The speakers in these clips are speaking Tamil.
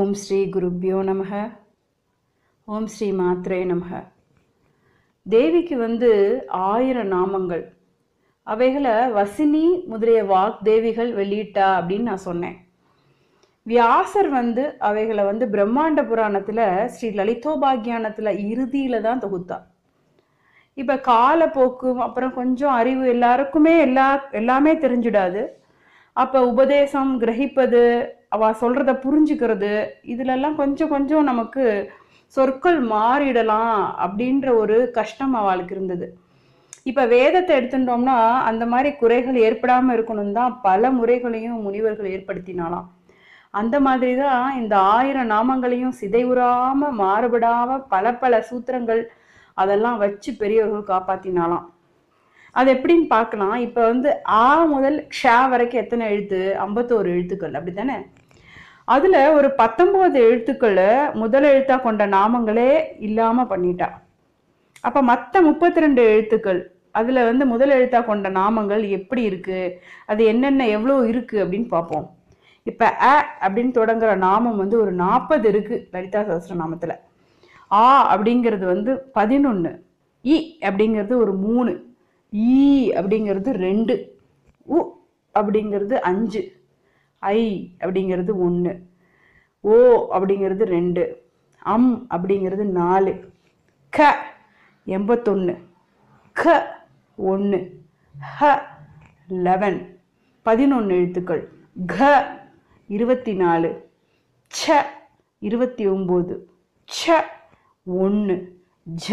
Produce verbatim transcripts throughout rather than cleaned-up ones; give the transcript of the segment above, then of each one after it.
ஓம் ஸ்ரீ குருப்பியோ நமக. ஓம் ஸ்ரீ மாத்ரே நமக. தேவிக்கு வந்து ஆயிரம் நாமங்கள், அவைகளை வசினி முதலிய வாக்தேவிகள் வெளியிட்டா அப்படின்னு நான் சொன்னேன். வியாசர் வந்து அவைகளை வந்து பிரம்மாண்ட புராணத்துல ஸ்ரீ லலிதோபாக்யானத்துல இறுதியில தான் தொகுத்தா. இப்ப காலப்போக்கு அப்புறம் கொஞ்சம் அறிவு எல்லாருக்குமே எல்லா எல்லாமே தெரிஞ்சிடாது. அப்ப உபதேசம் கிரகிப்பது, அவ சொல்றத புரிஞ்சுக்கிறது, இதுல எல்லாம் கொஞ்சம் கொஞ்சம் நமக்கு சொற்கள் மாறிடலாம் அப்படின்ற ஒரு கஷ்டம் அவளுக்கு இருந்தது. இப்ப வேதத்தை எடுத்துட்டோம்னா அந்த மாதிரி குறைகள் ஏற்படாம இருக்கணும் தான் பல முறைகளையும் முனிவர்கள் ஏற்படுத்தினாலாம். அந்த மாதிரிதான் இந்த ஆயிரம் நாமங்களையும் சிதைவுறாம மாறுபடாம பல பல சூத்திரங்கள் அதெல்லாம் வச்சு பெரியவர்கள் காப்பாத்தினாலாம். அது எப்படின்னு பார்க்கலாம். இப்ப வந்து ஆ முதல் க்ஷா வரைக்கும் எத்தனை எழுத்து? ஐம்பத்தோரு எழுத்துக்கள், அப்படித்தானே? அதுல ஒரு பத்தொன்பது எழுத்துக்களை முதல் எழுத்தா கொண்ட நாமங்களே இல்லாம பண்ணிட்டா. அப்ப மற்ற முப்பத்தி ரெண்டு எழுத்துக்கள் அதுல வந்து முதல் எழுத்தா கொண்ட நாமங்கள் எப்படி இருக்கு, அது என்னென்ன எவ்வளோ இருக்கு அப்படின்னு பார்ப்போம். இப்ப அ அப்படின்னு தொடங்குற நாமம் வந்து ஒரு நாற்பது இருக்கு லலிதா சகஸ்ர நாமத்துல. ஆ அப்படிங்கிறது வந்து பதினொன்னு, இ அப்படிங்கிறது ஒரு மூணு, ஈ அப்படிங்கிறது ரெண்டு, உ அப்படிங்கிறது அஞ்சு, ஐ அப்படிங்கிறது ஒன்று, ஓ அப்படிங்கிறது ரெண்டு, அம் அப்படிங்கிறது நாலு, க எண்பத்தொன்று, க ஒன்று, ஹ லெவன் பதினொன்று எழுத்துக்கள், க இருபத்தி நாலு, ச இருபத்தி ஒம்பது, ச ஒன்று, ஜ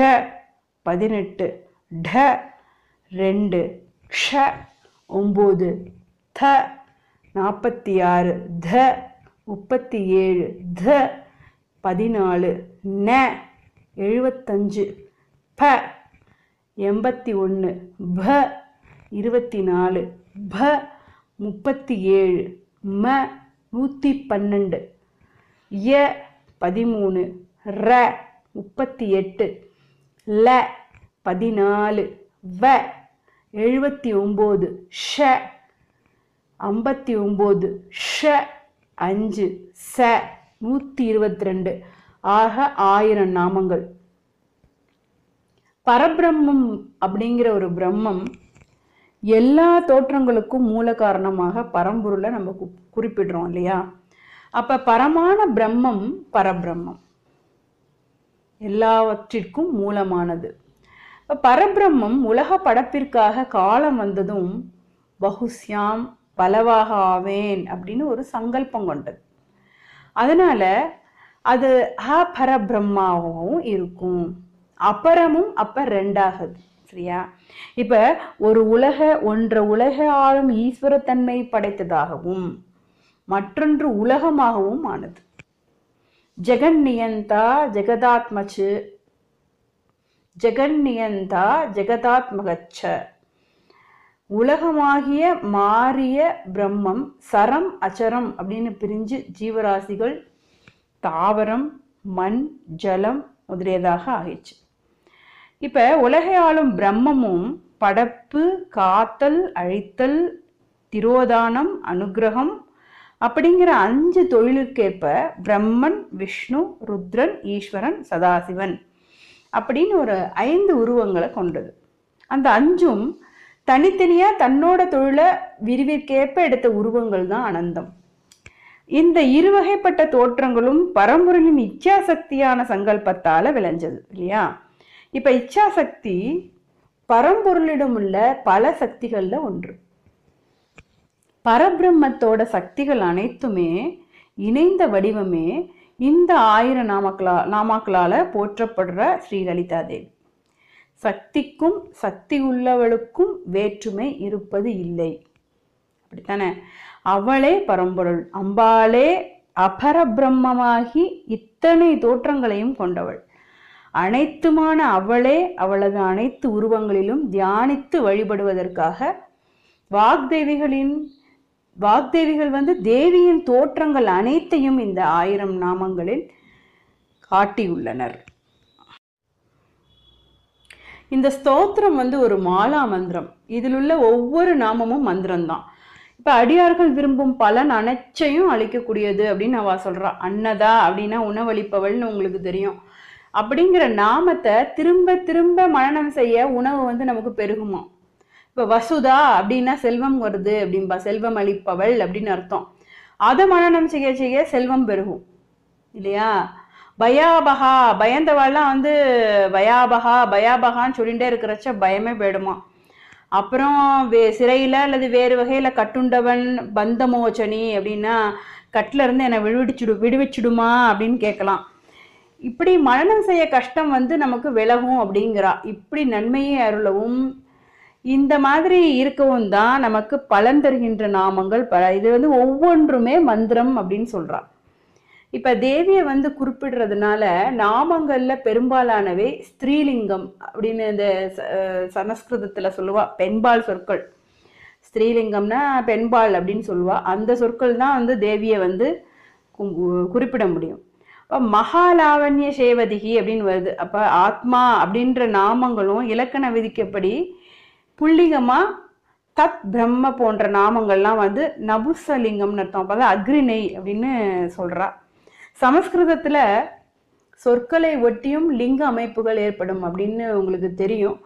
பதினெட்டு, ட ரெண்டு, ஷ ஒம்பது, த நாற்பத்தி ஆறு, த முப்பத்தி ஏழு, த பதினாலு, ந எழுபத்தஞ்சு, ப எண்பத்தி ஒன்று, ப இருபத்தி நாலு, ப முப்பத்தி ஏழு, ம நூற்றி பன்னெண்டு, ய பதிமூணு, ர முப்பத்தி எட்டு, ல பதினாலு, வ எழுபத்தி ஒம்பது, ஷ ஐம்பத்தி ஒம்பது, ஷ அஞ்சு, ச நூற்றி இருபத்தி ரெண்டு. ஆக ஆயிரம் நாமங்கள். பரபிரம்மம் அப்படிங்கிற ஒரு பிரம்மம் எல்லா தோற்றங்களுக்கும் மூல காரணமாக பரம்பொருளை நம்ம குறிப்பிடுறோம் இல்லையா? அப்ப பரமான பிரம்மம் பரபிரம்மம் எல்லாவற்றிற்கும் மூலமானது. பரபிரம்மம் உலக படைப்பிற்காக காலம் வந்ததும் பகுஸ்யாம் பலவாக ஆவேன் அப்படின்னு ஒரு சங்கல்பம் கொண்டது. அதனால அது அபரபிரம்மாவும் இருக்கும், அபரமும் அப்ப ரெண்டாகுது, சரியா? இப்ப ஒரு உலக ஒன்ற உலக ஆளும் ஈஸ்வரத்தன்மை படைத்ததாகவும் மற்றொன்று உலகமாகவும் ஆனது. ஜெகன் நியந்தா ஜெகதாத்மச்சு, ஜெகன் நியந்தா ஜெகதாத்மகச்ச, உலகமாகிய மாறிய பிரம்மம் சரம் அச்சரம் அப்படின்னு பிரிஞ்சு ஜீவராசிகள் தாவரம் மண் ஜலம் முதலியதாக ஆகிடுச்சு. இப்ப உலகையாளும் பிரம்மமும் படைப்பு காத்தல் அழித்தல் திரோதானம் அனுகிரகம் அப்படிங்கிற அஞ்சு தொழிலுக்கேற்ப பிரம்மன் விஷ்ணு ருத்ரன் ஈஸ்வரன் சதாசிவன் அப்படின்னு ஒரு ஐந்து உருவங்களை கொண்டது. அந்த அஞ்சும் தனித்தனியா தன்னோட தொழிலை விரிவிற்கேற்ப எடுத்த உருவங்கள் தான் அனந்தம். இந்த இருவகைப்பட்ட தோற்றங்களும் பரம்பொருளின் இச்சாசக்தியான சங்கல்பத்தால விளைஞ்சது இல்லையா? இப்ப இச்சாசக்தி பரம்பொருளிடம் உள்ள பல சக்திகள்ல ஒன்று. பரபிரம்மத்தோட சக்திகள் அனைத்துமே இணைந்த வடிவமே இந்த ஆயிரம் நாமக்களா நாமாக்களால போற்றப்படுற ஸ்ரீ லலிதா தேவி. சக்திக்கும் சக்தி உள்ளவளுக்கும் வேற்றுமை இருப்பது இல்லை, அப்படித்தானே? அவளே பரம்பொருள், அம்பாளே அபரபிரம்மமாகி இத்தனை தோற்றங்களையும் கொண்டவள். அனைத்துமான அவளே அவளது அனைத்து உருவங்களிலும் தியானித்து வழிபடுவதற்காக வாக்தேவிகளின் வாக்தேவிகள் வந்து தேவியின் தோற்றங்கள் அனைத்தையும் இந்த ஆயிரம் நாமங்களில் காட்டியுள்ளனர். இந்த ஸ்தோத்திரம் வந்து ஒரு மாலா மந்திரம். இதில் உள்ள ஒவ்வொரு நாமமும் மந்திரம்தான். இப்ப அடியார்கள் விரும்பும் பலன் அனைச்சையும் அளிக்கக்கூடியது அப்படின்னு அவ சொல்றா. அன்னதா அப்படின்னா உணவளிப்பவள்னு உங்களுக்கு தெரியும். அப்படிங்கிற நாமத்தை திரும்ப திரும்ப மனனம் செய்ய உணவு வந்து நமக்கு பெருகுமா. இப்ப வசுதா அப்படின்னா செல்வம் வருது அப்படின்பா, செல்வம் அளிப்பவள் அப்படின்னு அர்த்தம். அதை மனனம் செய்ய செய்ய செல்வம் பெருகும் இல்லையா. பயாபகா, பயந்தவாள்லாம் வந்து பயாபகா பயாபகான்னு சொல்லிகிட்டே இருக்கிறச்ச பயமே போயிடுமா. அப்புறம் வே சிறையில் அல்லது வேறு வகையில் கட்டுண்டவன் பந்தமோச்சனி அப்படின்னா கட்டில இருந்து என்னை விடுவிச்சுடு விடுவிச்சுடுமா அப்படின்னு கேட்கலாம். இப்படி மரணம் செய்ய கஷ்டம் வந்து நமக்கு விலகும் அப்படிங்கிறா. இப்படி நன்மையை அருளவும் இந்த மாதிரி இருக்கவும் தான் நமக்கு பலன் தருகின்ற நாமங்கள் பல. இது வந்து ஒவ்வொன்றுமே மந்திரம் அப்படின்னு சொல்றா. இப்போ தேவியை வந்து குறிப்பிடுறதுனால நாமங்களில் பெரும்பாலானவை ஸ்திரீலிங்கம் அப்படின்னு இந்த சமஸ்கிருதத்தில் சொல்லுவா. பெண்பால் சொற்கள், ஸ்திரீலிங்கம்னா பெண்பால் அப்படின்னு சொல்லுவா. அந்த சொற்கள் தான் வந்து தேவியை வந்து குறிப்பிட முடியும். இப்போ மகாலாவண்ய சேவதிகி அப்படின்னு வருது. அப்போ ஆத்மா அப்படின்ற நாமங்களும் இலக்கண விதிக்கப்படி புள்ளிகமா தத் பிரம்ம போன்ற நாமங்கள்லாம் வந்து நபுசலிங்கம்னு அர்த்தம். அப்போ தான் அக்ரிணை அப்படின்னு சொல்கிறா. சமஸ்கிருதத்துல சொற்களை ஒட்டியும் லிங்க அமைப்புகள் ஏற்படும் அப்படின்னு உங்களுக்கு தெரியும்.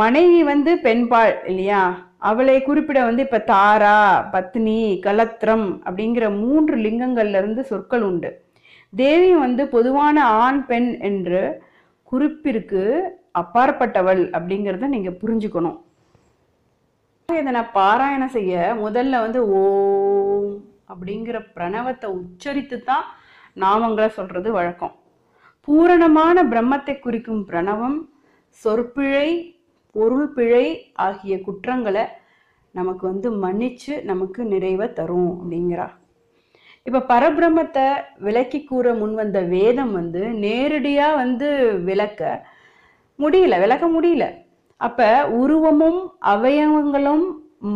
மனைவி வந்து பெண்பாள் இல்லையா, அவளை குறிப்பிட வந்து இப்ப தாரா, பத்னி, கலத்திரம் அப்படிங்கிற மூன்று லிங்கங்கள்ல இருந்து சொற்கள் உண்டு. தேவி வந்து பொதுவான ஆண் பெண் என்று குறிப்பிற்கு அப்பாற்பட்டவள் அப்படிங்கிறத நீங்க புரிஞ்சுக்கணும். இதனை பாராயணம் செய்ய முதல்ல வந்து ஓம் அப்படிங்கிற பிரணவத்தை உச்சரித்து தான் நாமங்களை சொல்றது வழக்கம். பூரணமான பிரம்மத்தை குறிக்கும் பிரணவம் சொற்பிழை, பொருள் பிழை ஆகிய குற்றங்களை நமக்கு வந்து மன்னிச்சு நமக்கு நிறைவை தரும் அப்படிங்கிறா. இப்ப பரபிரம்மத்தை விளக்கி கூற முன்வந்த வேதம் வந்து நேரடியா வந்து விளக்க முடியல விளக்க முடியல. அப்ப உருவமும் அவயவங்களும்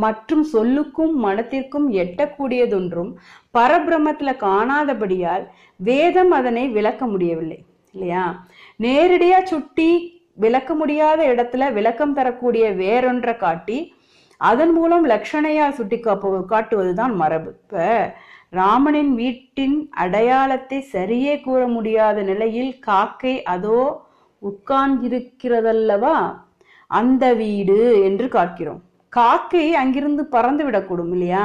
மற்றும் சொல்லுக்கும் மனத்திற்கும் எட்டக்கூடியதொன்றும் பரபிரமத்துல காணாதபடியால் வேதம் அதனை விளக்க முடியவில்லை இல்லையா. நேரடியா சுட்டி விளக்க முடியாத இடத்துல விளக்கம் தரக்கூடிய வேறொன்றை காட்டி அதன் மூலம் லட்சணையா சுட்டி காப்பு காட்டுவதுதான் மரபு. இப்ப ராமனின் வீட்டின் அடையாளத்தை சரியே கூற முடியாத நிலையில் காக்கை அதோ உட்கார்ந்திருக்கிறதல்லவா அந்த வீடு என்று காக்கிறோம். காக்கை அங்கிருந்து பறந்து விடக்கூடும் இல்லையா.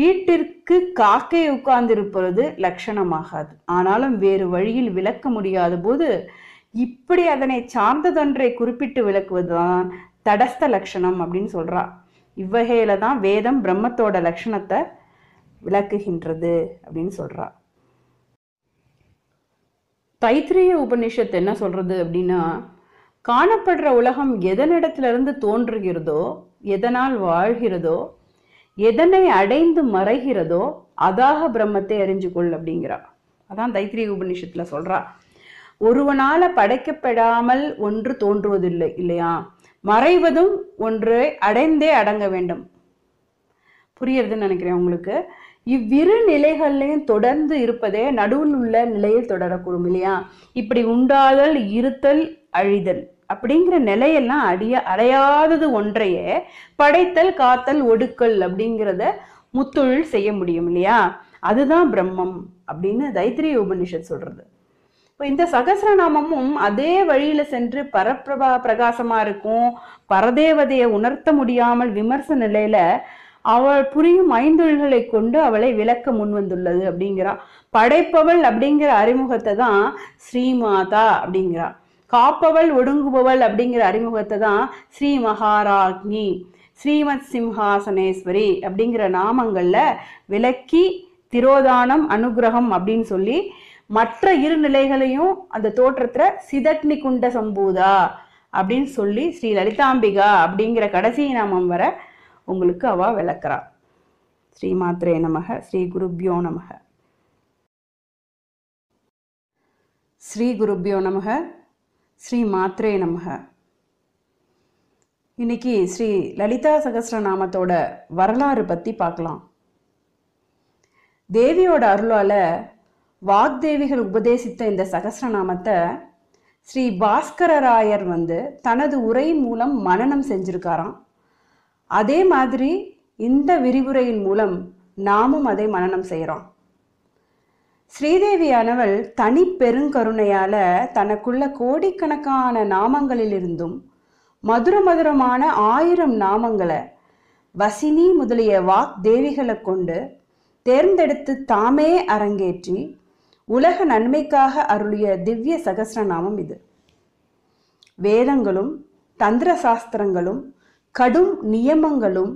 வீட்டிற்கு காக்கை உட்கார்ந்திருப்பது லட்சணமாகாது. ஆனாலும் வேறு வழியில் விளக்க முடியாத போது இப்படி அதனை சார்ந்ததொன்றை குறிப்பிட்டு விளக்குவதுதான் தடஸ்த லட்சணம் அப்படின்னு சொல்றா. இவ்வகையில தான் வேதம் பிரம்மத்தோட லட்சணத்தை விளக்குகின்றது அப்படின்னு சொல்றா. தைத்திரிய உபநிஷத்து என்ன சொல்றது அப்படின்னா, காணப்படுற உலகம் எதனிடத்திலிருந்து தோன்றுகிறதோ, எதனால் வாழ்கிறதோ, எதனை அடைந்து மறைகிறதோ அதாக பிரம்மத்தை அறிஞ்சு கொள் அப்படிங்கிறா. அதான் தைத்திரிய உபநிஷத்துல சொல்றா. ஒருவனால படைக்கப்படாமல் ஒன்று தோன்றுவதில்லை இல்லையா, மறைவதும் ஒன்றை அடைந்தே அடங்க வேண்டும். புரியுறதுன்னு நினைக்கிறேன் உங்களுக்கு. இவ்விரு நிலைகள்லையும் தொடர்ந்து இருப்பதே நடுவில் உள்ள நிலையில் தொடரக்கூடும் இல்லையா. இப்படி உண்டாதல், இருத்தல், அழிதல் அப்படிங்கிற நிலையெல்லாம் அடைய அடையாதது ஒன்றையே படைத்தல், காத்தல், ஒடுக்கல் அப்படிங்கிறத முத்தொழில் செய்ய முடியும் இல்லையா. அதுதான் பிரம்மம் அப்படின்னு தைத்திரிய உபநிஷத் சொல்றது. இப்போ இந்த சகஸ்ரநாமமும் அதே வழியில சென்று பரப்பிரபா பிரகாசமா இருக்கும். பரதேவதையை உணர்த்த முடியாமல் விமர்ச நிலையில அவள் புரியும் ஐந்தொழில்களை கொண்டு அவளை விளக்க முன்வந்துள்ளது அப்படிங்கிறா. படைப்பவள் அப்படிங்கிற அறிமுகத்தை தான் ஸ்ரீமாதா அப்படிங்கிறா. காப்பவள், ஒடுங்குபவள் அப்படிங்கிற அறிமுகத்தை தான் ஸ்ரீ மகாராக்னி, ஸ்ரீமத் சிம்ஹாசனேஸ்வரி அப்படிங்கிற நாமங்கள்ல விளக்கி திரோதானம், அனுகிரகம் அப்படின்னு சொல்லி மற்ற இரு நிலைகளையும் அந்த தோற்றத்துல சிதக்னி குண்ட சம்பூதா அப்படின்னு சொல்லி ஸ்ரீ லலிதாம்பிகா அப்படிங்கிற கடைசி நாமம் வர உங்களுக்கு அவா விளக்குறா. ஸ்ரீ மாத்ரே நமக, ஸ்ரீ குருப்யோ நமக. ஸ்ரீ குருப்யோ நமக, ஸ்ரீ மாத்ரே நமக. இன்னைக்கு ஸ்ரீ லலிதா சகஸ்ரநாமத்தோட வரலாறு பற்றி பார்க்கலாம். தேவியோட அருளால் வாக்தேவிகள் உபதேசித்த இந்த சகஸ்ரநாமத்தை ஸ்ரீ பாஸ்கரராயர் வந்து தனது உரை மூலம் மனனம் செஞ்சிருக்காராம். அதே மாதிரி இந்த விரிவுரையின் மூலம் நாமும் அதை மனனம் செய்கிறோம். ஸ்ரீதேவியானவள் தனி பெருங்கருணையால தனக்குள்ள கோடிக்கணக்கான நாமங்களிலிருந்தும் மதுர மதுரமான ஆயிரம் நாமங்களை வசினி முதலிய வாக் தேவிகளை கொண்டு தேர்ந்தெடுத்து தாமே அரங்கேற்றி உலக நன்மைக்காக அருளிய திவ்ய சகஸ்ரநாமம் இது. வேதங்களும் தந்திர சாஸ்திரங்களும் கடும் நியமங்களும்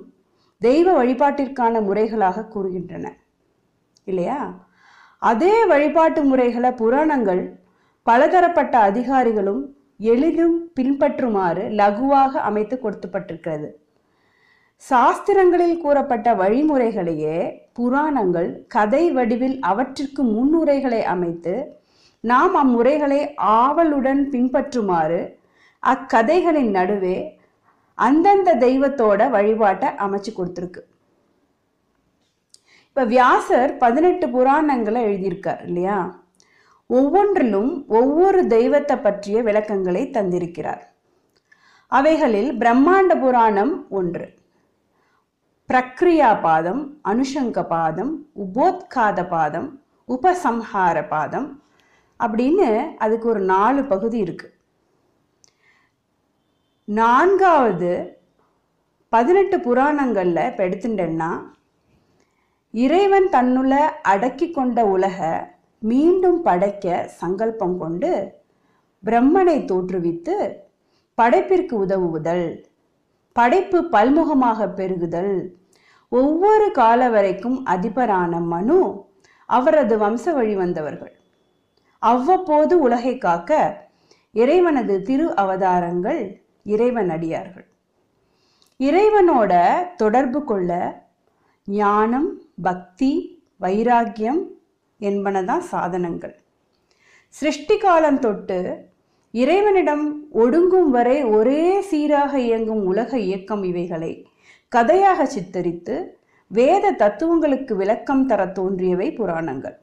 தெய்வ வழிபாட்டிற்கான முறைகளாக கூறுகின்றன இல்லையா? அதே வழிபாட்டு முறைகளை புராணங்கள் பலதரப்பட்ட அதிகாரிகளும் எளிதும் பின்பற்றுமாறு லகுவாக அமைத்து கொடுத்துப்பட்டிருக்கிறது. சாஸ்திரங்களில் கூறப்பட்ட வழிமுறைகளையே புராணங்கள் கதை வடிவில் அவற்றிற்கு முன்னுரைகளை அமைத்து நாம் அம்முறைகளை ஆவலுடன் பின்பற்றுமாறு அக்கதைகளின் நடுவே அந்தந்த தெய்வத்தோட வழிபாட்டை அமைச்சு கொடுத்துருக்கு. இப்ப வியாசர் பதினெட்டு புராணங்களை எழுதியிருக்கார் இல்லையா? ஒவ்வொன்றிலும் ஒவ்வொரு தெய்வத்தை பற்றிய விளக்கங்களை தந்திருக்கிறார். அவைகளில் பிரம்மாண்ட புராணம் ஒன்று, பிரக்ரியா பாதம், அனுஷங்க பாதம், உபோத்காத பாதம், உபசம்ஹார பாதம் அப்படின்னு அதுக்கு ஒரு நாலு பகுதி இருக்கு. நான்காவது பதினெட்டு புராணங்கள்ல இப்ப எடுத்துட்டேன்னா, இறைவன் தன்னுள்ள அடக்கி கொண்ட உலக மீண்டும் படைக்க சங்கல்பம் கொண்டு பிரம்மனை தோற்றுவித்து படைப்பிற்கு உதவுதல், படைப்பு பல்முகமாக பெருகுதல், ஒவ்வொரு கால வரைக்கும் அதிபரான மனு அவரது வம்ச வழி வந்தவர்கள் அவ்வப்போது உலகை காக்க இறைவனது திரு அவதாரங்கள், இறைவன் அடியார்கள் இறைவனோட தொடர்பு கொள்ள ஞானம், பக்தி, வைராக்கியம் என்பனதான் சாதனங்கள். சிருஷ்டி காலம் தொட்டு இறைவனிடம் ஒடுங்கும் வரை ஒரே சீராக இயங்கும் உலக இயக்கம் இவைகளை கதையாக சித்தரித்து வேத தத்துவங்களுக்கு விளக்கம் தர தோன்றியவை புராணங்கள்.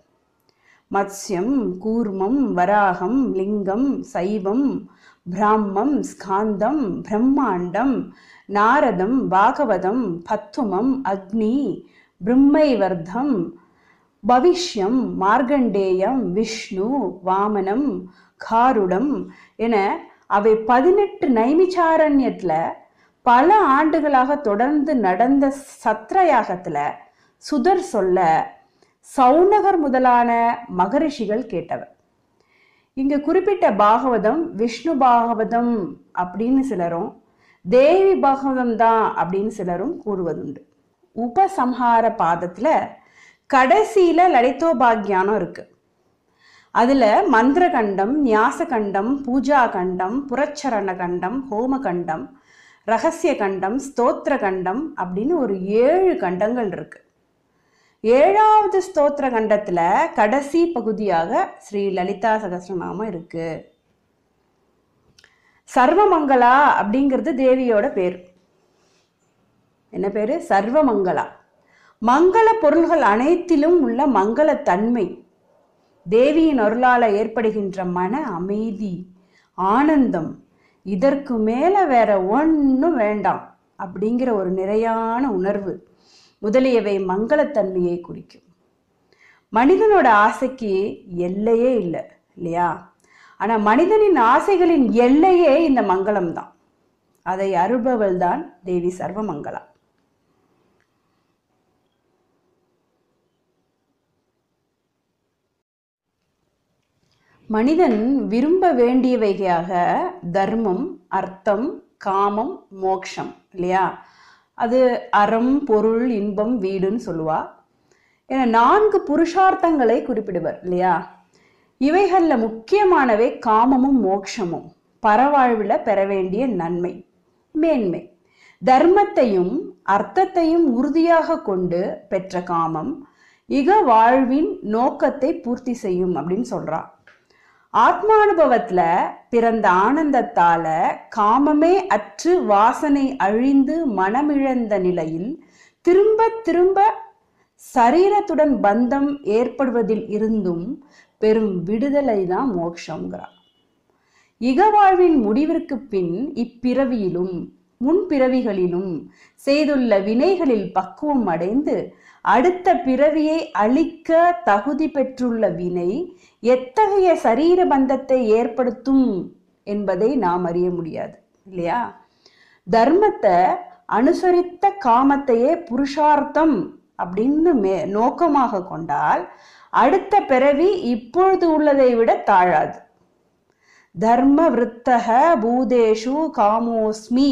மத்ஸ்யம், கூர்மம், வராகம், லிங்கம், சைவம், பிராமம், ஸ்காந்தம், பிரம்மாண்டம், நாரதம், பாகவதம், பத்துமம், அக்னி, பிரம்மைவர்தம், பவிஷ்யம், மார்கண்டேயம், விஷ்ணு, வாமனம், காருடம் என அவை பதினெட்டு நைமிச்சாரண்யத்துல பல ஆண்டுகளாக தொடர்ந்து நடந்த சத்ரயாகத்துல சுதர் சொல்ல சௌனகர் முதலான மகரிஷிகள் கேட்டவர். இங்க குறிப்பிட்ட பாகவதம் விஷ்ணு பாகவதம் அப்படின்னு சிலரும் தேவி பாகவதம் தான் அப்படின்னு சிலரும் கூறுவதுண்டு. உபசம்ஹார பாதத்துல கடைசியில லலிதோபாக்யானம் இருக்கு. அதுல மந்திரகண்டம், நியாசகண்டம், பூஜா கண்டம், புரச்சரண கண்டம், ஹோம கண்டம், ரகசிய கண்டம், ஸ்தோத்திர கண்டம் அப்படின்னு ஒரு ஏழு கண்டங்கள் இருக்கு. ஏழாவது ஸ்தோத்திர கண்டத்துல கடைசி பகுதியாக ஸ்ரீ லலிதா சகஸ்ரநாமம் இருக்கு. சர்வமங்களா அப்படிங்கிறது தேவியோட பேர். என்ன பேரு? சர்வமங்களா. மங்கள பொருள்கள் அனைத்திலும் உள்ள மங்களத்தன்மை, தேவியின் அருளால ஏற்படுகின்ற மன அமைதி, ஆனந்தம், இதற்கு மேல வேற ஒன்றும் வேண்டாம் அப்படிங்கிற ஒரு நிறையான உணர்வு முதலியவை மங்களத்தன்மையை குறிக்கும். மனிதனோட ஆசைக்கு எல்லையே இல்லை இல்லையா? ஆனா மனிதனின் ஆசைகளின் எல்லையே இந்த மங்களம்தான். அதை அருள்பவள் தான் தேவி சர்வமங்களா. மனிதன் விரும்ப வேண்டியவையாக தர்மம், அர்த்தம், காமம், மோக்ஷம் இல்லையா? அது அறம், பொருள், இன்பம், வீடுன்னு சொல்லுவா. ஏன்னா நான்கு புருஷார்த்தங்களை குறிப்பிடுவர் இல்லையா? இவைகள்ல முக்கியமானவை காமமும் மோக்ஷமும், பரவாழ்வுல பெற வேண்டிய நன்மை மேன்மை. தர்மத்தையும் அர்த்தத்தையும் உறுதியாக கொண்டு பெற்ற காமம் இக வாழ்வின் நோக்கத்தை பூர்த்தி செய்யும் அப்படின்னு சொல்றா. ஆத்மானுபவத்துல பிறந்த ஆனந்தத்தால காமமே அற்று வாசனை அழிந்து மனமிழந்த நிலையில் திரும்ப திரும்ப சரீரத்துடன் பந்தம் ஏற்படுவதில் இருந்தும் பெரும் விடுதலை தான் மோக்ஷங்கிறார். இகவாழ்வின் முடிவிற்கு பின் இப்பிறவியிலும் முன்பிறவிகளிலும் செய்துள்ள வினைகளில் பக்குவம் அடைந்து அடுத்த பிறவியை அளிக்க தகுதி பெற்றுள்ள வினை எத்தகைய சரீர பந்தத்தை ஏற்படுத்தும் என்பதை நாம் அறிய முடியாது இல்லையா. தர்மத்தை அனுசரித்த காமத்தையே புருஷார்த்தம் அப்படின்னு மே நோக்கமாக கொண்டால் அடுத்த பிறவி இப்பொழுது உள்ளதை விட தாழாது. தர்ம விருத்தக பூதேஷு காமோஸ்மி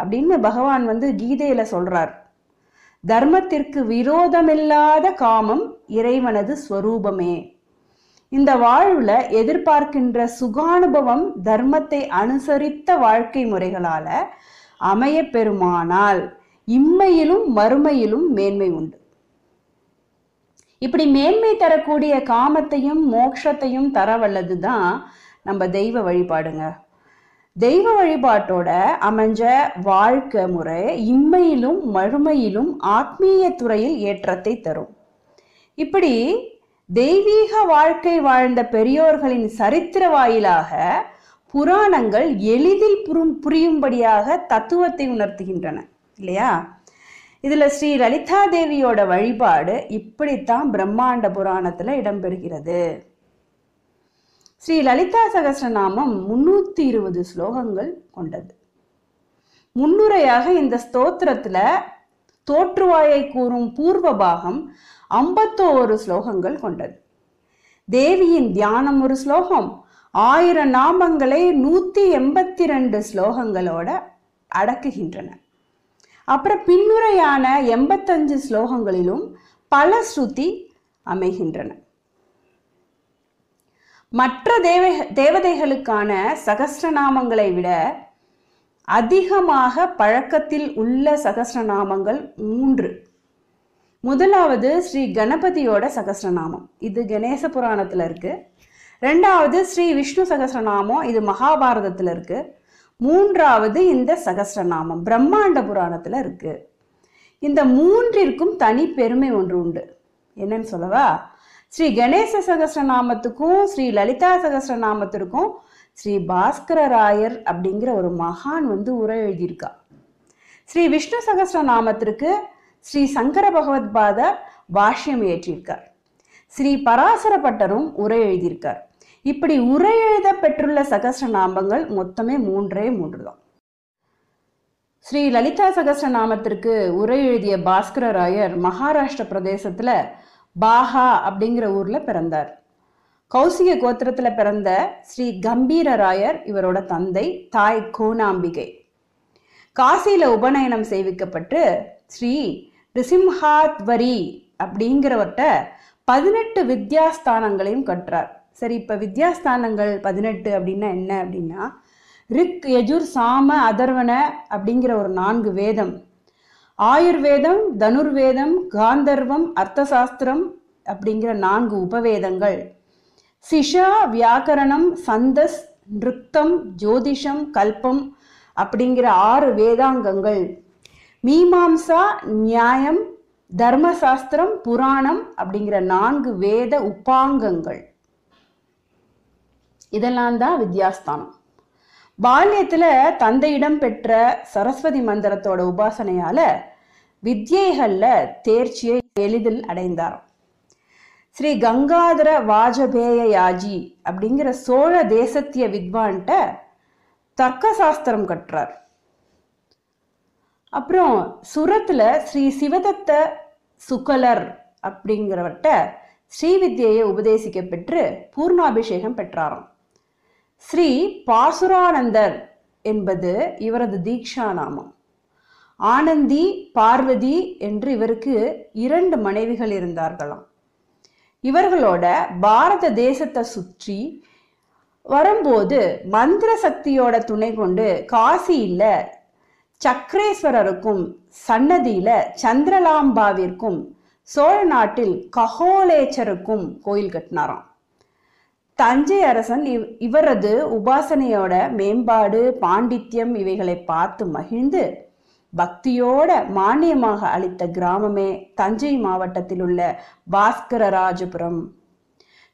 அப்படின்னு பகவான் வந்து கீதையில சொல்றார். தர்மத்திற்கு விரோதமில்லாத காமம் இறைவனது ஸ்வரூபமே. இந்த வாழ்வுல எதிர்பார்க்கின்ற சுகானுபவம் தர்மத்தை அனுசரித்த வாழ்க்கை முறைகளால அமைய பெறுமானால் இம்மையிலும் மறுமையிலும் மேன்மை உண்டு. இப்படி மேன்மை தரக்கூடிய காமத்தையும் மோட்சத்தையும் தரவல்லதுதான் நம்ம தெய்வ வழிபாடுங்க. தெய்வ வழிபாட்டோட அமைஞ்ச வாழ்க்கை முறை இம்மையிலும் மறுமையிலும் ஆத்மீய துறையில் ஏற்றத்தை தரும். இப்படி தெய்வீக வாழ்க்கை வாழ்ந்த பெரியோர்களின் சரித்திர வாயிலாக புராணங்கள் எளிதில் புரியும்படியாக தத்துவத்தை உணர்த்துகின்றன இல்லையா. இதுல ஸ்ரீ லலிதா தேவியோட வழிபாடு இப்படித்தான் பிரம்மாண்ட புராணத்துல இடம்பெறுகிறது. ஸ்ரீ லலிதா சகஸ்ரநாமம் முன்னூத்தி இருபது ஸ்லோகங்கள் கொண்டது. முன்னுரையாக இந்த ஸ்தோத்திரத்துல தோற்றுவாயை கூறும் பூர்வ பாகம் ஐம்பத்தோரு ஸ்லோகங்கள் கொண்டது. தேவியின் தியானம் ஒரு ஸ்லோகம், ஆயிரம் நாமங்களை நூத்தி எண்பத்தி ரெண்டு ஸ்லோகங்களோட அடக்குகின்றன. அப்புறம் பின்னுரையான எண்பத்தஞ்சு ஸ்லோகங்களிலும் பல ஸ்ருதி அமைகின்றன. மற்ற தேவ தேவதைகளுக்கான சகஸ்ரநாமங்களை விட அதிகமாக பழக்கத்தில் உள்ள சகஸ்ரநாமங்கள் மூன்று. முதலாவது ஸ்ரீ கணபதியோட சகஸ்ரநாமம், இது கணேச புராணத்தில் இருக்கு. ரெண்டாவது ஸ்ரீ விஷ்ணு சகஸ்ரநாமம், இது மகாபாரதத்தில் இருக்கு. மூன்றாவது இந்த சகஸ்ரநாமம் பிரம்மாண்ட புராணத்தில் இருக்கு. இந்த மூன்றிற்கும் தனி பெருமை ஒன்று உண்டு. என்னன்னு சொல்லவா? ஸ்ரீ கணேச சகஸ்ரநாமத்துக்கும் ஸ்ரீ லலிதா சகஸ்ரநாமத்திற்கும் ஸ்ரீ பாஸ்கரராயர் அப்படிங்கிற ஒரு மகான் வந்து உரை எழுதியிருக்கா. ஸ்ரீ விஷ்ணு சகஸ்ரநாமத்திற்கு ஸ்ரீ சங்கர பகவத்பாதர் பாஷ்யம் ஏற்றியிருக்கார். ஸ்ரீ பராசர பட்டரும் உரை எழுதியிருக்கார். இப்படி உரை எழுத பெற்றுள்ள சகஸ்ரநாமங்கள் மொத்தமே மூன்றே மூன்று தான். ஸ்ரீ லலிதா சகஸ்ரநாமத்திற்கு உரை எழுதிய பாஸ்கரராயர் மகாராஷ்டிர பிரதேசத்துல பாஹா அப்படிங்கிற ஊர்ல பிறந்தார். கௌசிக கோத்திரத்துல பிறந்த ஸ்ரீ கம்பீரராயர் இவரோட தந்தை. தாய் கோணாம்பிகை. காசியில உபநயனம் செய்விக்கப்பட்டு ஸ்ரீ ரிசிம்ஹாத்வரி அப்படிங்கிறவர்கிட்ட பதினெட்டு வித்யாஸ்தானங்களையும் கற்றார். சரி, இப்ப வித்யாஸ்தானங்கள் பதினெட்டு அப்படின்னா என்ன அப்படின்னா, ரிக் யஜுர் சாம அதர்வன அப்படிங்கிற ஒரு நான்கு வேதம், ஆயுர்வேதம், தனுர்வேதம், காந்தர்வம், அர்த்தசாஸ்திரம் அப்படிங்கிற நான்கு உபவேதங்கள், சிஷா, வியாக்கரணம், சந்தஸ், நிருக்தம், ஜோதிஷம், கல்பம் அப்படிங்கிற ஆறு வேதாங்கங்கள், மீமாம்சா, நியாயம், தர்மசாஸ்திரம், புராணம் அப்படிங்கிற நான்கு வேத உபாங்கங்கள். இதெல்லாம் தான் வித்யாஸ்தானம். பால்யத்துல தந்தையிடம் பெற்ற சரஸ்வதி மந்திரத்தோட உபாசனையால வித்யைகள்ல தேர்ச்சியை எளிதில் அடைந்தாராம். ஸ்ரீ கங்காதர வாஜபேய யாஜி அப்படிங்கிற சோழ தேசத்திய வித்வான்கிட்ட தர்க்கசாஸ்திரம் கற்றார். அப்புறம் சுரத்துல ஸ்ரீ சிவதத்த சுக்கலர் அப்படிங்கிறவர்கிட்ட ஸ்ரீவித்யை உபதேசிக்க பெற்று பூர்ணாபிஷேகம் பெற்றாராம். ஸ்ரீ பாசுரானந்தர் என்பது இவரது தீக்ஷா நாமம். ஆனந்தி, பார்வதி என்று இவருக்கு இரண்டு மனைவிகள் இருந்தார்களாம். இவர்களோட பாரத தேசத்தை சுற்றி வரும்போது மந்திர சக்தியோட துணை கொண்டு காசியில சக்கரேஸ்வரருக்கும் சன்னதியில சந்திரலாம்பாவிற்கும் சோழ நாட்டில் ககோலேச்சருக்கும் கோயில் கட்டினாராம். தஞ்சை அரசன் இவ் இவரது உபாசனையோட மேம்பாடு, பாண்டித்யம் இவைகளை பார்த்து மகிழ்ந்து பக்தியோட மானியமாக அளித்த கிராமமே தஞ்சை மாவட்டத்தில் உள்ள பாஸ்கரராஜபுரம்.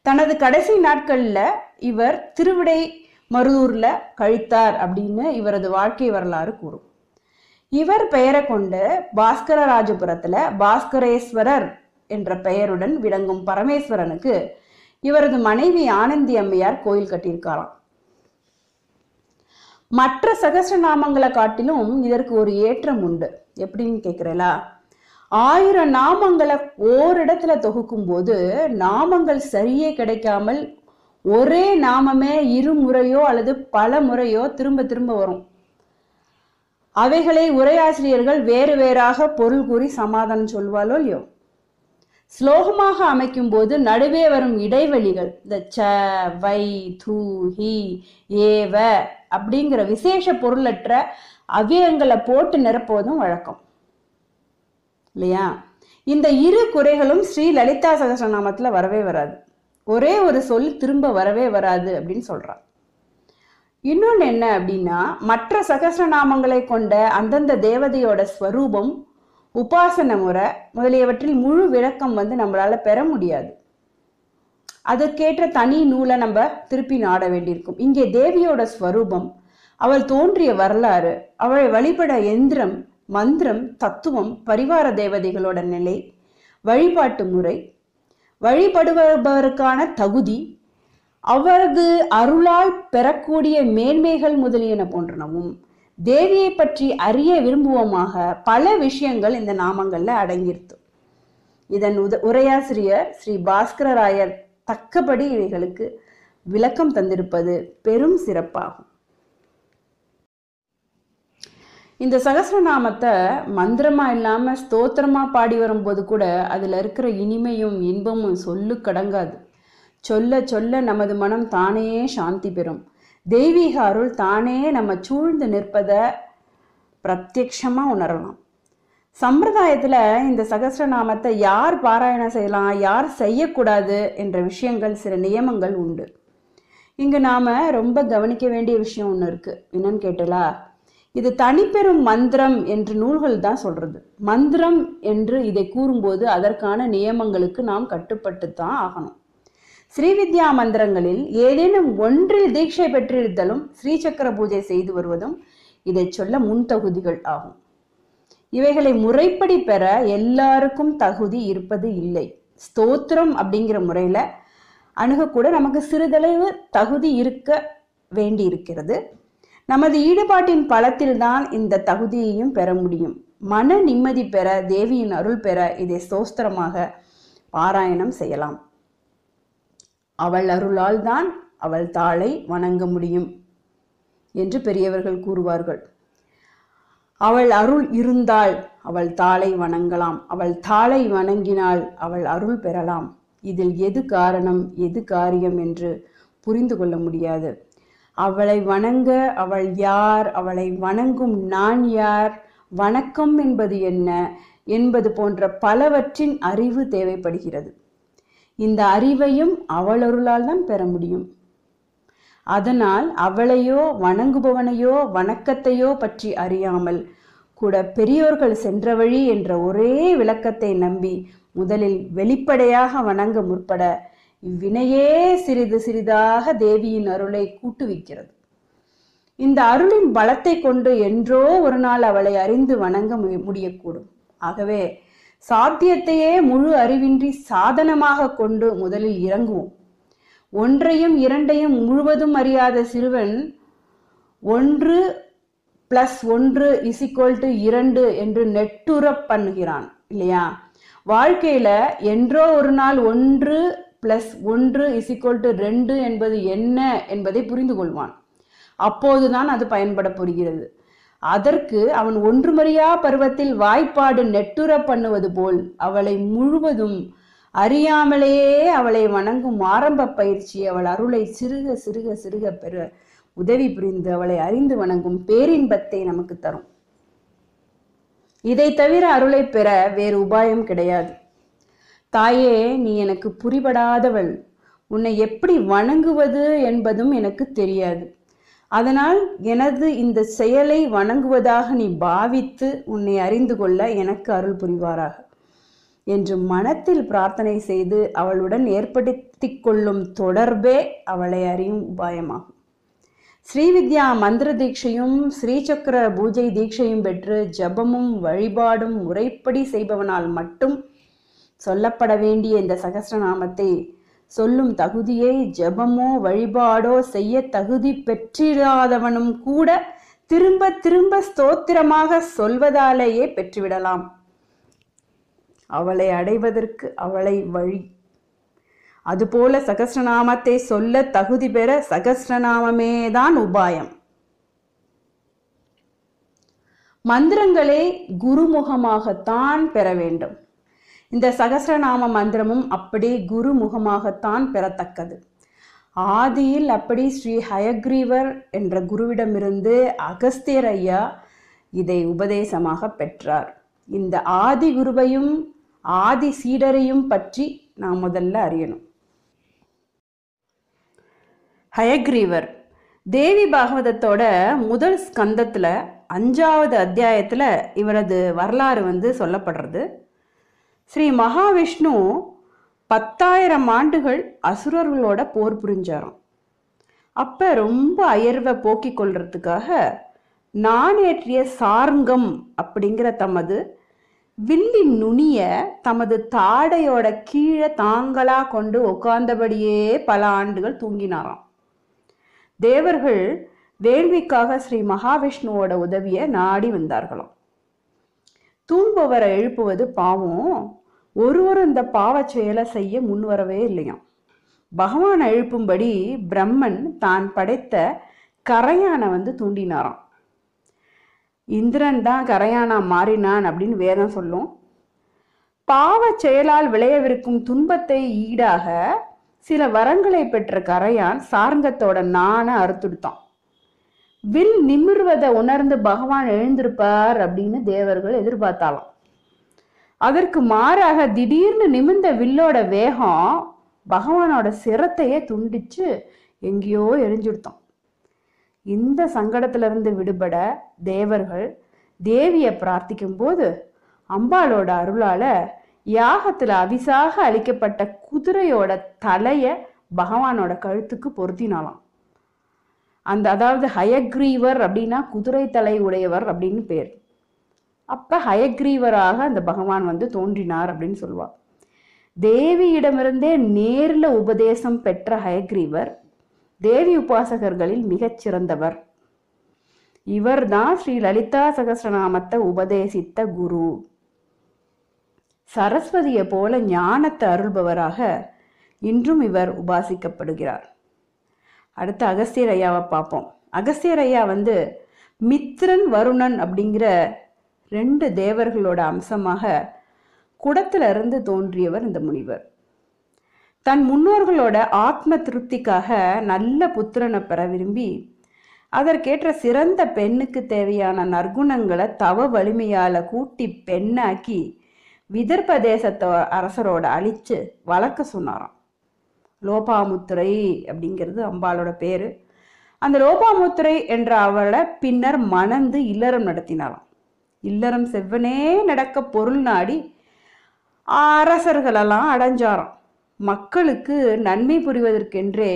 தனது கடைசி நாட்கள்ல இவர் திருவிடை மருதூர்ல கழித்தார் அப்படின்னு இவரது வாழ்க்கை வரலாறு கூறும். இவர் பெயரை கொண்டு பாஸ்கர ராஜபுரத்துல பாஸ்கரேஸ்வரர் என்ற பெயருடன் விளங்கும் பரமேஸ்வரனுக்கு இவரது மனைவி ஆனந்தி அம்மையார் கோயில் கட்டியிருக்காராம். மற்ற சகஸ்ர நாமங்களை காட்டிலும் இதற்கு ஒரு ஏற்றம் உண்டு. எப்படின்னு கேக்குறீங்களா? ஆயிரம் நாமங்களை ஓரிடத்துல தொகுக்கும் போது நாமங்கள் சரியே கிடைக்காமல் ஒரே நாமமே இரு முறையோ அல்லது பல முறையோ திரும்ப திரும்ப வரும். அவைகளை உரையாசிரியர்கள் வேறு வேறாக பொருள் கூறி சமாதானம் சொல்வாளோ இல்லையோ. ஸ்லோகமாக அமைக்கும் போது நடுவே வரும் இடைவெளிகள், இந்த ச வை தூ ஹி ஏவ அப்படிங்கிற விசேஷ பொருளற்ற அவ்யயங்களை போட்டு நிரப்புவதும் வழக்கம் இல்லையா? இந்த இரு குறைகளும் ஸ்ரீ லலிதா சகஸ்ரநாமத்துல வரவே வராது. ஒரே ஒரு சொல் திரும்ப வரவே வராது அப்படின்னு சொல்றான். இன்னொன்று என்ன அப்படின்னா, மற்ற சகஸ்ரநாமங்களை கொண்ட அந்தந்த தேவதையோட ஸ்வரூபம், உபாசன முறை முதலியவற்றில் முழு விளக்கம் வந்து நம்மளால பெற முடியாது. அதுக்கேற்ற தனி நூலை நம்ம திருப்பி நாட வேண்டியிருக்கும். இங்கே தேவியோட ஸ்வரூபம், அவள் தோன்றிய வரலாறு, அவளை வழிபட எந்திரம், மந்திரம், தத்துவம், பரிவார தேவதைகளோட நிலை, வழிபாட்டு முறை, வழிபடுபவருக்கான தகுதி, அவரது அருளால் பெறக்கூடிய மேன்மைகள் முதலியன போன்றனவும் தேவியை பற்றி அறிய விரும்புவோமாக பல விஷயங்கள் இந்த நாமங்கள்ல அடங்கியிருத்து. இதன் உத உரையாசிரியர் ஸ்ரீ பாஸ்கரராயர் தக்கபடி இவைகளுக்கு விளக்கம் தந்திருப்பது பெரும் சிறப்பாகும். இந்த சகஸ்ரநாமத்தை மந்திரமா இல்லாம ஸ்தோத்திரமா பாடி வரும்போது கூட அதுல இருக்கிற இனிமையும் இன்பமும் சொல்லு கடங்காது. சொல்ல சொல்ல நமது மனம் தானே சாந்தி பெறும். தெய்வீக அருள் தானே நம்ம சூழ்ந்து நிற்பதை பிரத்யட்சமா உணரலாம். சம்பிரதாயத்துல இந்த சகஸ்ரநாமத்தை யார் பாராயணம் செய்யலாம், யார் செய்யக்கூடாது என்ற விஷயங்கள், சில நியமங்கள் உண்டு. இங்க நாம ரொம்ப கவனிக்க வேண்டிய விஷயம் ஒன்று இருக்கு. என்னன்னு கேட்டலா, இது தனிப்பெரும் மந்திரம் என்று நூல்கள் தான் சொல்றது. மந்திரம் என்று இதை கூறும்போது அதற்கான நியமங்களுக்கு நாம் கட்டுப்பட்டு தான் ஆகணும். ஸ்ரீவித்யா மந்திரங்களில் ஏதேனும் ஒன்றில் தீட்சை பெற்றிருத்தலும் ஸ்ரீசக்கர பூஜை செய்து வருவதும் இதை சொல்ல முன் தகுதிகள் ஆகும். இவைகளை முறைப்படி பெற எல்லாருக்கும் தகுதி இருப்பது இல்லை. ஸ்தோத்திரம் அப்படிங்கிற முறையில அணுகக்கூட நமக்கு சிறிதளவு தகுதி இருக்க வேண்டி இருக்கிறது. நமது ஈடுபாட்டின் பலத்தில்தான் இந்த தகுதியையும் பெற முடியும். மன நிம்மதி பெற, தேவியின் அருள் பெற இதை ஸ்தோத்திரமாக பாராயணம் செய்யலாம். அவள் அருளால் தான் அவள் தாளை வணங்க முடியும் என்று பெரியவர்கள் கூறுவார்கள். அவள் அருள் இருந்தால் அவள் தாளை வணங்கலாம், அவள் தாளை வணங்கினால் அவள் அருள் பெறலாம். இதில் எது காரணம் எது காரியம் என்று புரிந்து கொள்ள முடியாது. அவளை வணங்க அவள் யார், அவளை வணங்கும் நான் யார், வணக்கம் என்பது என்ன என்பது போன்ற பலவற்றின் அறிவு தேவைப்படுகிறது. இந்த அறிவையும் அவளருளால் தான் பெற முடியும். அதனால் அவளையோ வணங்குபவனையோ வணக்கத்தையோ பற்றி அறியாமல் கூட பெரியோர்கள் சென்ற வழி என்ற ஒரே விளக்கத்தை நம்பி முதலில் வெளிப்படையாக வணங்க முற்பட இவ்வினையே சிறிது சிறிதாக தேவியின் அருளை கூட்டுவிக்கிறது. இந்த அருளின் பலத்தை கொண்டு என்றோ ஒரு நாள் அவளை அறிந்து வணங்க முடியக்கூடும். ஆகவே சாத்தியத்தையே முழு அறிவின்றி சாதனமாக கொண்டு முதலில் இறங்குவோம். ஒன்றையும் இரண்டையும் முழுவதும் அறியாத சிறுவன் ஒன்று பிளஸ் ஒன்று இஸ் ஈக்குவல் டு இரண்டு என்று நெட்டுற பண்ணுகிறான் இல்லையா? வாழ்க்கையில என்றோ ஒரு நாள் ஒன்று பிளஸ் ஒன்று இஸ் ஈக்குவல் டு ரெண்டு என்பது என்ன என்பதை புரிந்து கொள்வான். அப்போதுதான் அது பயன்பட புரிகிறது. அதற்கு அவன் ஒன்றுமறியா பருவத்தில் வாய்ப்பாடு நெட்டுற பண்ணுவது போல் அவளை முழுவதும் அறியாமலேயே அவளை வணங்கும் ஆரம்ப பயிற்சி அவள் அருளை சிறுக சிறுக சிறுக பெற உதவி புரிந்து அவளை அறிந்து வணங்கும் பேரின்பத்தை நமக்கு தரும். இதை தவிர அருளை பெற வேறு உபாயம் கிடையாது. தாயே, நீ எனக்கு புரிபடாதவள், உன்னை எப்படி வணங்குவது என்பதும் எனக்கு தெரியாது. அதனால் எனது இந்த செயலை வணங்குவதாக நீ பாவித்து உன்னை அறிந்து கொள்ள எனக்கு அருள் புரிவாராக என்று மனத்தில் பிரார்த்தனை செய்து அவளுடன் ஏற்படுத்தி கொள்ளும் தொடர்பே அவளை அறியும் உபாயமாகும். ஸ்ரீவித்யா மந்திர தீட்சையும் ஸ்ரீசக்கர பூஜை தீட்சையும் பெற்று ஜபமும் வழிபாடும் முறைப்படி செய்பவனால் மட்டும் சொல்லப்பட வேண்டிய இந்த சகஸ்ரநாமத்தை சொல்லும் தகுதியை ஜபமோ வழிபாடோ செய்ய தகுதி பெற்றிடாதவனும் கூட திரும்ப திரும்ப ஸ்தோத்திரமாக சொல்வதாலேயே பெற்றுவிடலாம். அவளை அடைவதற்கு அவளை வழி. அதுபோல சகஸ்ரநாமத்தை சொல்ல தகுதி பெற சகஸ்ரநாமமே தான் உபாயம். மந்திரங்களை குருமுகமாகத்தான் பெற வேண்டும். இந்த சகஸ்ரநாம மந்திரமும் அப்படி குருமுகமாகத்தான் பெறத்தக்கது. ஆதியில் அப்படி ஸ்ரீ ஹயக்ரீவர் என்ற குருவிடமிருந்து அகஸ்தியர் ஐயா இதை உபதேசமாக பெற்றார். இந்த ஆதி குருவையும் ஆதி சீடரையும் பற்றி நாம் முதல்ல அறியணும். ஹயக்ரீவர் தேவி பாகவதத்தோட முதல் ஸ்கந்தத்துல அஞ்சாவது அத்தியாயத்துல இவரது வரலாறு வந்து சொல்லப்படுறது. ஸ்ரீ மகாவிஷ்ணு பத்தாயிரம் ஆண்டுகள் அசுரர்களோட போர் புரிஞ்சாராம். அப்ப ரொம்ப அயர்வை போக்கிக் கொள்றதுக்காக நானேற்றிய சார்ங்கம் அப்படிங்கிற தமது வில்லி நுனிய தமது தாடையோட கீழே தாங்களா கொண்டு உட்கார்ந்தபடியே பல ஆண்டுகள் தூங்கினாராம். தேவர்கள் வேள்விக்காக ஸ்ரீ மகாவிஷ்ணுவோட உதவியை நாடி வந்தார்களாம். தூங்குபவரை எழுப்புவது பாவம், ஒருவரும் இந்த பாவ செயலை செய்ய முன்வரவே இல்லையாம். பகவான் எழுப்பும்படி பிரம்மன் தான் படைத்த கரையானை வந்து தூண்டினாராம். இந்திரன் தான் கரையானா மாறினான் அப்படின்னு வேதம் சொல்லும். பாவ செயலால் விளையவிருக்கும் துன்பத்தை ஈடாக சில வரங்களை பெற்ற கரையான் சார்ங்கத்தோட நான அறுத்துடுத்தான். வில் நிமிர்வதை உணர்ந்து பகவான் எழுந்திருப்பார் அப்படின்னு தேவர்கள் எதிர்பார்த்தாலும் அதற்கு மாறாக திடீர்னு நிமிர்ந்த வில்லோட வேகம் பகவானோட சிரத்தையே துண்டிச்சு எங்கேயோ எரிஞ்சுடுத்தான். இந்த சங்கடத்திலிருந்து விடுபட தேவர்கள் தேவியை பிரார்த்திக்கும் போது அம்பாளோட அருளால யாகத்துல அவிசாக அளிக்கப்பட்ட குதிரையோட தலைய பகவானோட கழுத்துக்கு பொருத்தினாலாம். அந்த அதாவது ஹயக்ரீவர் அப்படின்னா குதிரை தலை உடையவர் அப்படின்னு பேர். அப்ப ஹயக்ரீவராக அந்த பகவான் வந்து தோன்றினார் அப்படின்னு சொல்லுவார். தேவியிடமிருந்தே நேர்ல உபதேசம் பெற்ற ஹயக்ரீவர் தேவி உபாசகர்களில் மிகச் சிறந்தவர். இவர் தான் ஸ்ரீ லலிதா சகஸ்ரநாமத்தை உபதேசித்த குரு. சரஸ்வதியை போல ஞானத்தை அருள்பவராக இன்றும் இவர் உபாசிக்கப்படுகிறார். அடுத்து அகஸ்தியர் ஐயாவை பார்ப்போம். அகஸ்தியர் ஐயா வந்து மித்ரன் வருணன் அப்படிங்கிற ரெண்டு தேவர்களோட அம்சமாக குடத்திலிருந்து தோன்றியவர் இந்த முனிவர். தன் முன்னோர்களோட ஆத்ம திருப்திக்காக நல்ல புத்திரனை பெற விரும்பி அதற்கேற்ற சிறந்த பெண்ணுக்கு தேவையான நற்குணங்களை தவ வலிமையால கூட்டி பெண்ணாக்கி விதர்ப தேசத்தோ அரசரோட அழிச்சு வளர்க்க சொன்னாராம். லோபாமுத்திரை அப்படிங்கிறது அம்பாளோட பேரு. அந்த லோபாமுத்திரை என்ற அவளை பின்னர் மணந்து இல்லறம் நடத்தினாராம். இல்லறம் செவ்வனே நடக்க பொருள் நாடி அரசர்களெல்லாம் அடைஞ்சாராம். மக்களுக்கு நன்மை புரிவதற்கென்றே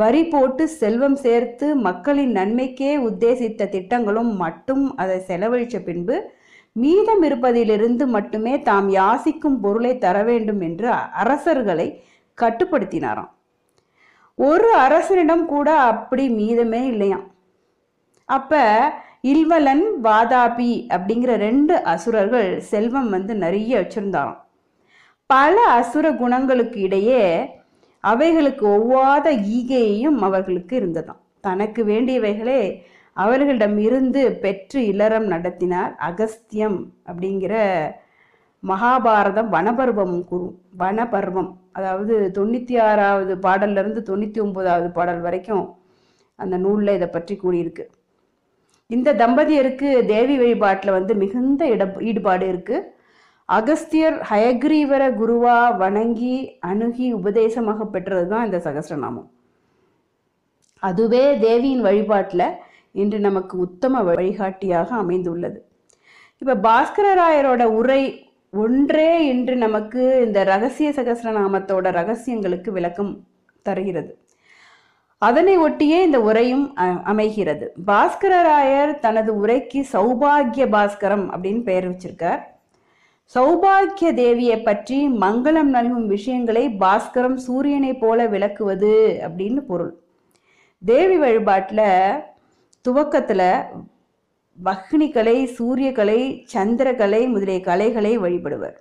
வரி போட்டு செல்வம் சேர்த்து மக்களின் நன்மைக்கே உத்தேசித்த திட்டங்களும் மட்டும் அதை செலவழித்த பின்பு மீதம் இருப்பதிலிருந்து மட்டுமே தாம் யாசிக்கும் பொருளை தர வேண்டும் என்று அரசர்களை கட்டுப்படுத்தினாராம். ஒரு அரசனிடம் கூட அப்படி மீதமே இல்லையாம். அப்ப இல்வலன் வாதாபி அப்படிங்கிற ரெண்டு அசுரர்கள் செல்வம் வந்து நிறைய வச்சிருந்தாராம். பல அசுர குணங்களுக்கு இடையே அவைகளுக்கு ஒவ்வாத ஈகையையும் அவர்களுக்கு இருந்ததாம். தனக்கு வேண்டியவைகளே அவர்களிடம் இருந்து பெற்று இளரம் நடத்தினார் அகஸ்தியம் அப்படிங்கிற மகாபாரதம் வனபர்வம் குரு வனபர்வம் அதாவது தொண்ணூத்தி ஆறாவது பாடல்ல இருந்து தொண்ணூத்தி ஒன்பதாவது பாடல் வரைக்கும் அந்த நூல்ல இதை பற்றி கூறியிருக்கு. இந்த தம்பதியருக்கு தேவி வழிபாட்டுல வந்து மிகுந்த இட ஈடுபாடு இருக்கு. அகஸ்தியர் ஹயக்ரீவர குருவா வணங்கி அணுகி உபதேசமாக பெற்றதுதான் இந்த சகஸ்ரநாமம். அதுவே தேவியின் வழிபாட்டில் இன்று நமக்கு உத்தம வழிகாட்டியாக அமைந்துள்ளது. இப்போ பாஸ்கரராயரோட உரை ஒன்றே இன்று நமக்கு இந்த ரகசிய சகஸ்ரநாமத்தோட ரகசியங்களுக்கு விளக்கம் தருகிறது. அதனை ஒட்டியே இந்த உரையும் அமைகிறது. பாஸ்கரராயர் தனது உரைக்கு சௌபாகிய பாஸ்கரம் அப்படின்னு பெயர் வச்சிருக்கார். சௌபாகிய தேவியை பற்றி மங்களம் நல்கும் விஷயங்களை பாஸ்கரம் சூரியனை போல விளக்குவது அப்படின்னு பொருள். தேவி வழிபாட்டில் துவக்கத்தில் வக்னி கலை, சூரிய கலை, சந்திரகலை முதலிய கலைகளை வழிபடுவர்.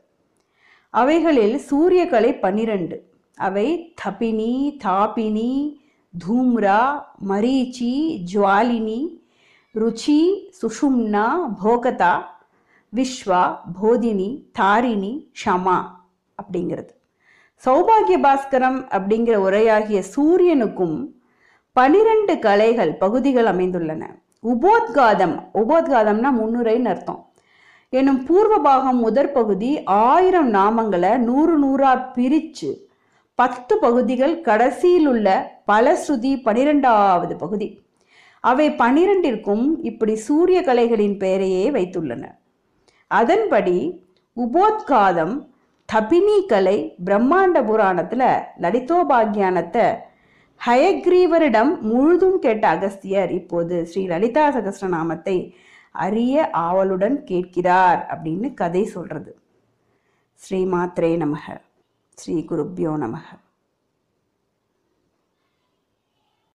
அவைகளில் சூரியகலை பன்னிரண்டு. அவை தபினி, தாபினி, தூம்ரா, மரீச்சி, ஜுவாலினி, ருச்சி, சுஷும்னா, போகதா, விஸ்வா, போதினி, தாரிணி, ஷமா அப்படிங்கிறது. சௌபாகிய பாஸ்கரம் அப்படிங்கிற உரையாகிய சூரியனுக்கும் பனிரெண்டு கலைகள் பகுதிகள் அமைந்துள்ளன. உபோத்காதம், உபோத்காதம்னா முன்னுரைன்னு அர்த்தம், எனும் பூர்வ பாகம் முதற் பகுதி ஆயிரம் நாமங்களை நூறு நூறா பிரித்து பத்து பகுதிகள், கடைசியில் உள்ள பல ஸ்ருதி பனிரெண்டாவது பகுதி. அவை பனிரெண்டிற்கும் இப்படி சூரிய கலைகளின் பெயரையே வைத்துள்ளன. அதன்படி உபோத்காதம் தபினி கலை பிரம்மாண்ட புராணத்தில் லலிதோபாக்யானத்தை ஹயக்ரீவரிடம் முழுதும் கேட்ட அகஸ்தியர் இப்போது ஸ்ரீ லலிதா சகஸ்ரநாமத்தை அரிய ஆவலுடன் கேட்கிறார் அப்படின்னு கதை சொல்றது. ஸ்ரீ மாத்ரே நமக, ஸ்ரீ குருப்யோ நமக.